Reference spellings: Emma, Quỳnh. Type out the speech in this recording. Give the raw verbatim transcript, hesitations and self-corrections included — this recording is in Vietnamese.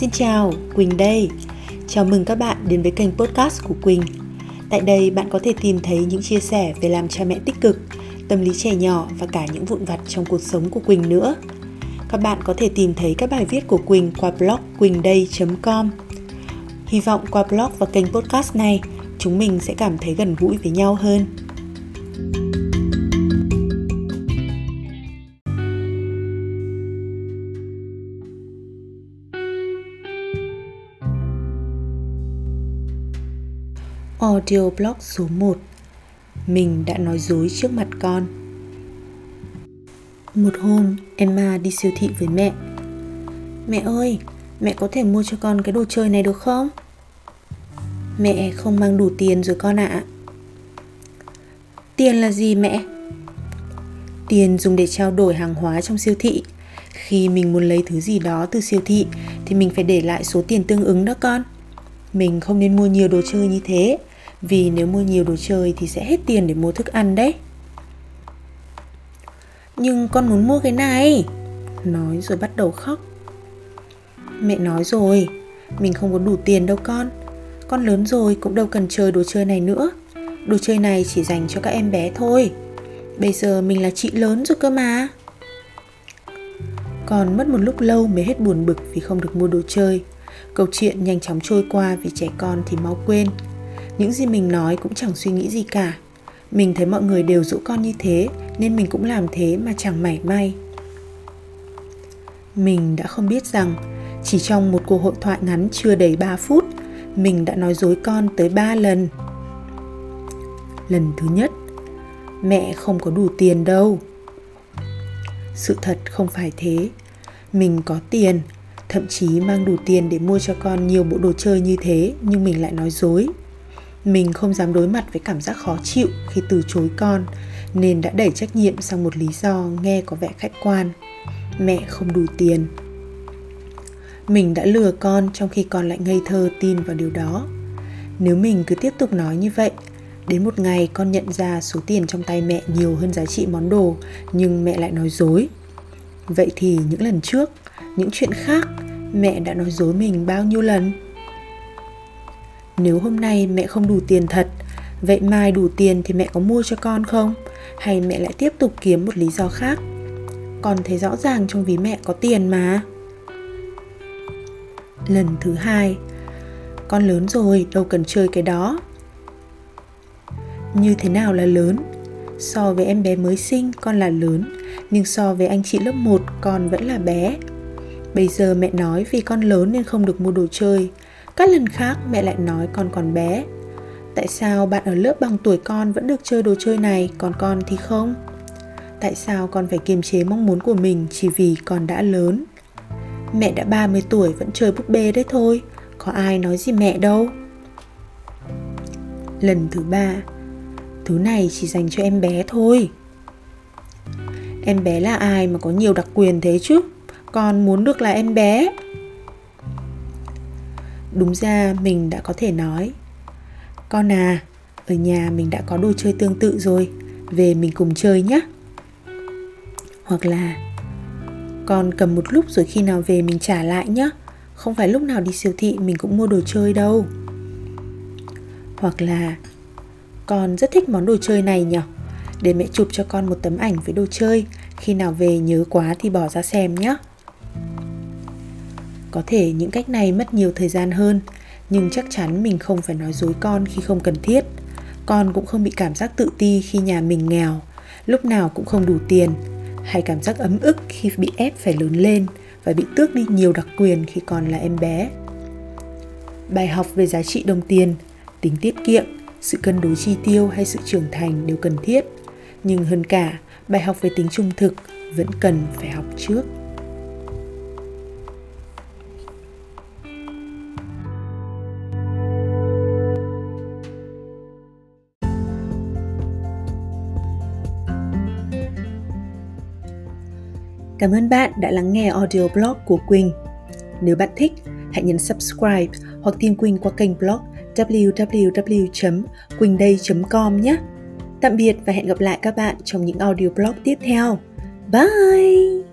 Xin chào, Quỳnh đây. Chào mừng các bạn đến với kênh podcast của Quỳnh. Tại đây bạn có thể tìm thấy những chia sẻ về làm cha mẹ tích cực, tâm lý trẻ nhỏ và cả những vụn vặt trong cuộc sống của Quỳnh nữa. Các bạn có thể tìm thấy các bài viết của Quỳnh qua blog quỳnh day chấm com. Hy vọng qua blog và kênh podcast này, chúng mình sẽ cảm thấy gần gũi với nhau hơn. Audio blog số một. Mình đã nói dối trước mặt con. Một hôm, Emma đi siêu thị với mẹ. Mẹ ơi, mẹ có thể mua cho con cái đồ chơi này được không? Mẹ không mang đủ tiền rồi con ạ. À. Tiền là gì mẹ? Tiền dùng để trao đổi hàng hóa trong siêu thị. Khi mình muốn lấy thứ gì đó từ siêu thị thì mình phải để lại số tiền tương ứng đó con. Mình không nên mua nhiều đồ chơi như thế, vì nếu mua nhiều đồ chơi thì sẽ hết tiền để mua thức ăn đấy. Nhưng con muốn mua cái này. Nói rồi bắt đầu khóc. Mẹ nói rồi, mình không có đủ tiền đâu con. Con lớn rồi cũng đâu cần chơi đồ chơi này nữa. Đồ chơi này chỉ dành cho các em bé thôi. Bây giờ mình là chị lớn rồi cơ mà. Con mất một lúc lâu mới hết buồn bực vì không được mua đồ chơi. Câu chuyện nhanh chóng trôi qua vì trẻ con thì mau quên. Những gì mình nói cũng chẳng suy nghĩ gì cả. Mình thấy mọi người đều dỗ con như thế nên mình cũng làm thế mà chẳng mảy may. Mình đã không biết rằng chỉ trong một cuộc hội thoại ngắn chưa đầy ba phút, mình đã nói dối con tới ba lần. Lần thứ nhất, mẹ không có đủ tiền đâu. Sự thật không phải thế. Mình có tiền, thậm chí mang đủ tiền để mua cho con nhiều bộ đồ chơi như thế, nhưng mình lại nói dối. Mình không dám đối mặt với cảm giác khó chịu khi từ chối con, nên đã đẩy trách nhiệm sang một lý do nghe có vẻ khách quan. Mẹ không đủ tiền. Mình đã lừa con trong khi con lại ngây thơ tin vào điều đó. Nếu mình cứ tiếp tục nói như vậy, đến một ngày con nhận ra số tiền trong tay mẹ nhiều hơn giá trị món đồ, nhưng mẹ lại nói dối. Vậy thì những lần trước, những chuyện khác, mẹ đã nói dối mình bao nhiêu lần? Nếu hôm nay mẹ không đủ tiền thật, vậy mai đủ tiền thì mẹ có mua cho con không? Hay mẹ lại tiếp tục kiếm một lý do khác? Con thấy rõ ràng trong ví mẹ có tiền mà. Lần thứ hai, con lớn rồi, đâu cần chơi cái đó. Như thế nào là lớn? So với em bé mới sinh, con là lớn, nhưng so với anh chị lớp một, con vẫn là bé. Bây giờ mẹ nói vì con lớn nên không được mua đồ chơi. Các lần khác mẹ lại nói con còn bé. Tại sao bạn ở lớp bằng tuổi con vẫn được chơi đồ chơi này, còn con thì không? Tại sao con phải kiềm chế mong muốn của mình chỉ vì con đã lớn? Mẹ đã ba mươi tuổi vẫn chơi búp bê đấy thôi, có ai nói gì mẹ đâu. Lần thứ ba, thứ này chỉ dành cho em bé thôi. Em bé là ai mà có nhiều đặc quyền thế chứ? Con muốn được là em bé. Đúng ra mình đã có thể nói: con à, ở nhà mình đã có đồ chơi tương tự rồi, về mình cùng chơi nhé. Hoặc là: con cầm một lúc rồi khi nào về mình trả lại nhé, không phải lúc nào đi siêu thị mình cũng mua đồ chơi đâu. Hoặc là: con rất thích món đồ chơi này nhỉ, để mẹ chụp cho con một tấm ảnh với đồ chơi, khi nào về nhớ quá thì bỏ ra xem nhé. Có thể những cách này mất nhiều thời gian hơn, nhưng chắc chắn mình không phải nói dối con khi không cần thiết. Con cũng không bị cảm giác tự ti khi nhà mình nghèo, lúc nào cũng không đủ tiền, hay cảm giác ấm ức khi bị ép phải lớn lên và bị tước đi nhiều đặc quyền khi còn là em bé. Bài học về giá trị đồng tiền, tính tiết kiệm, sự cân đối chi tiêu hay sự trưởng thành đều cần thiết. Nhưng hơn cả, bài học về tính trung thực vẫn cần phải học trước. Cảm ơn bạn đã lắng nghe audio blog của Quỳnh. Nếu bạn thích, hãy nhấn subscribe hoặc tìm Quỳnh qua kênh blog w w w chấm quỳnh day chấm com nhé. Tạm biệt và hẹn gặp lại các bạn trong những audio blog tiếp theo. Bye!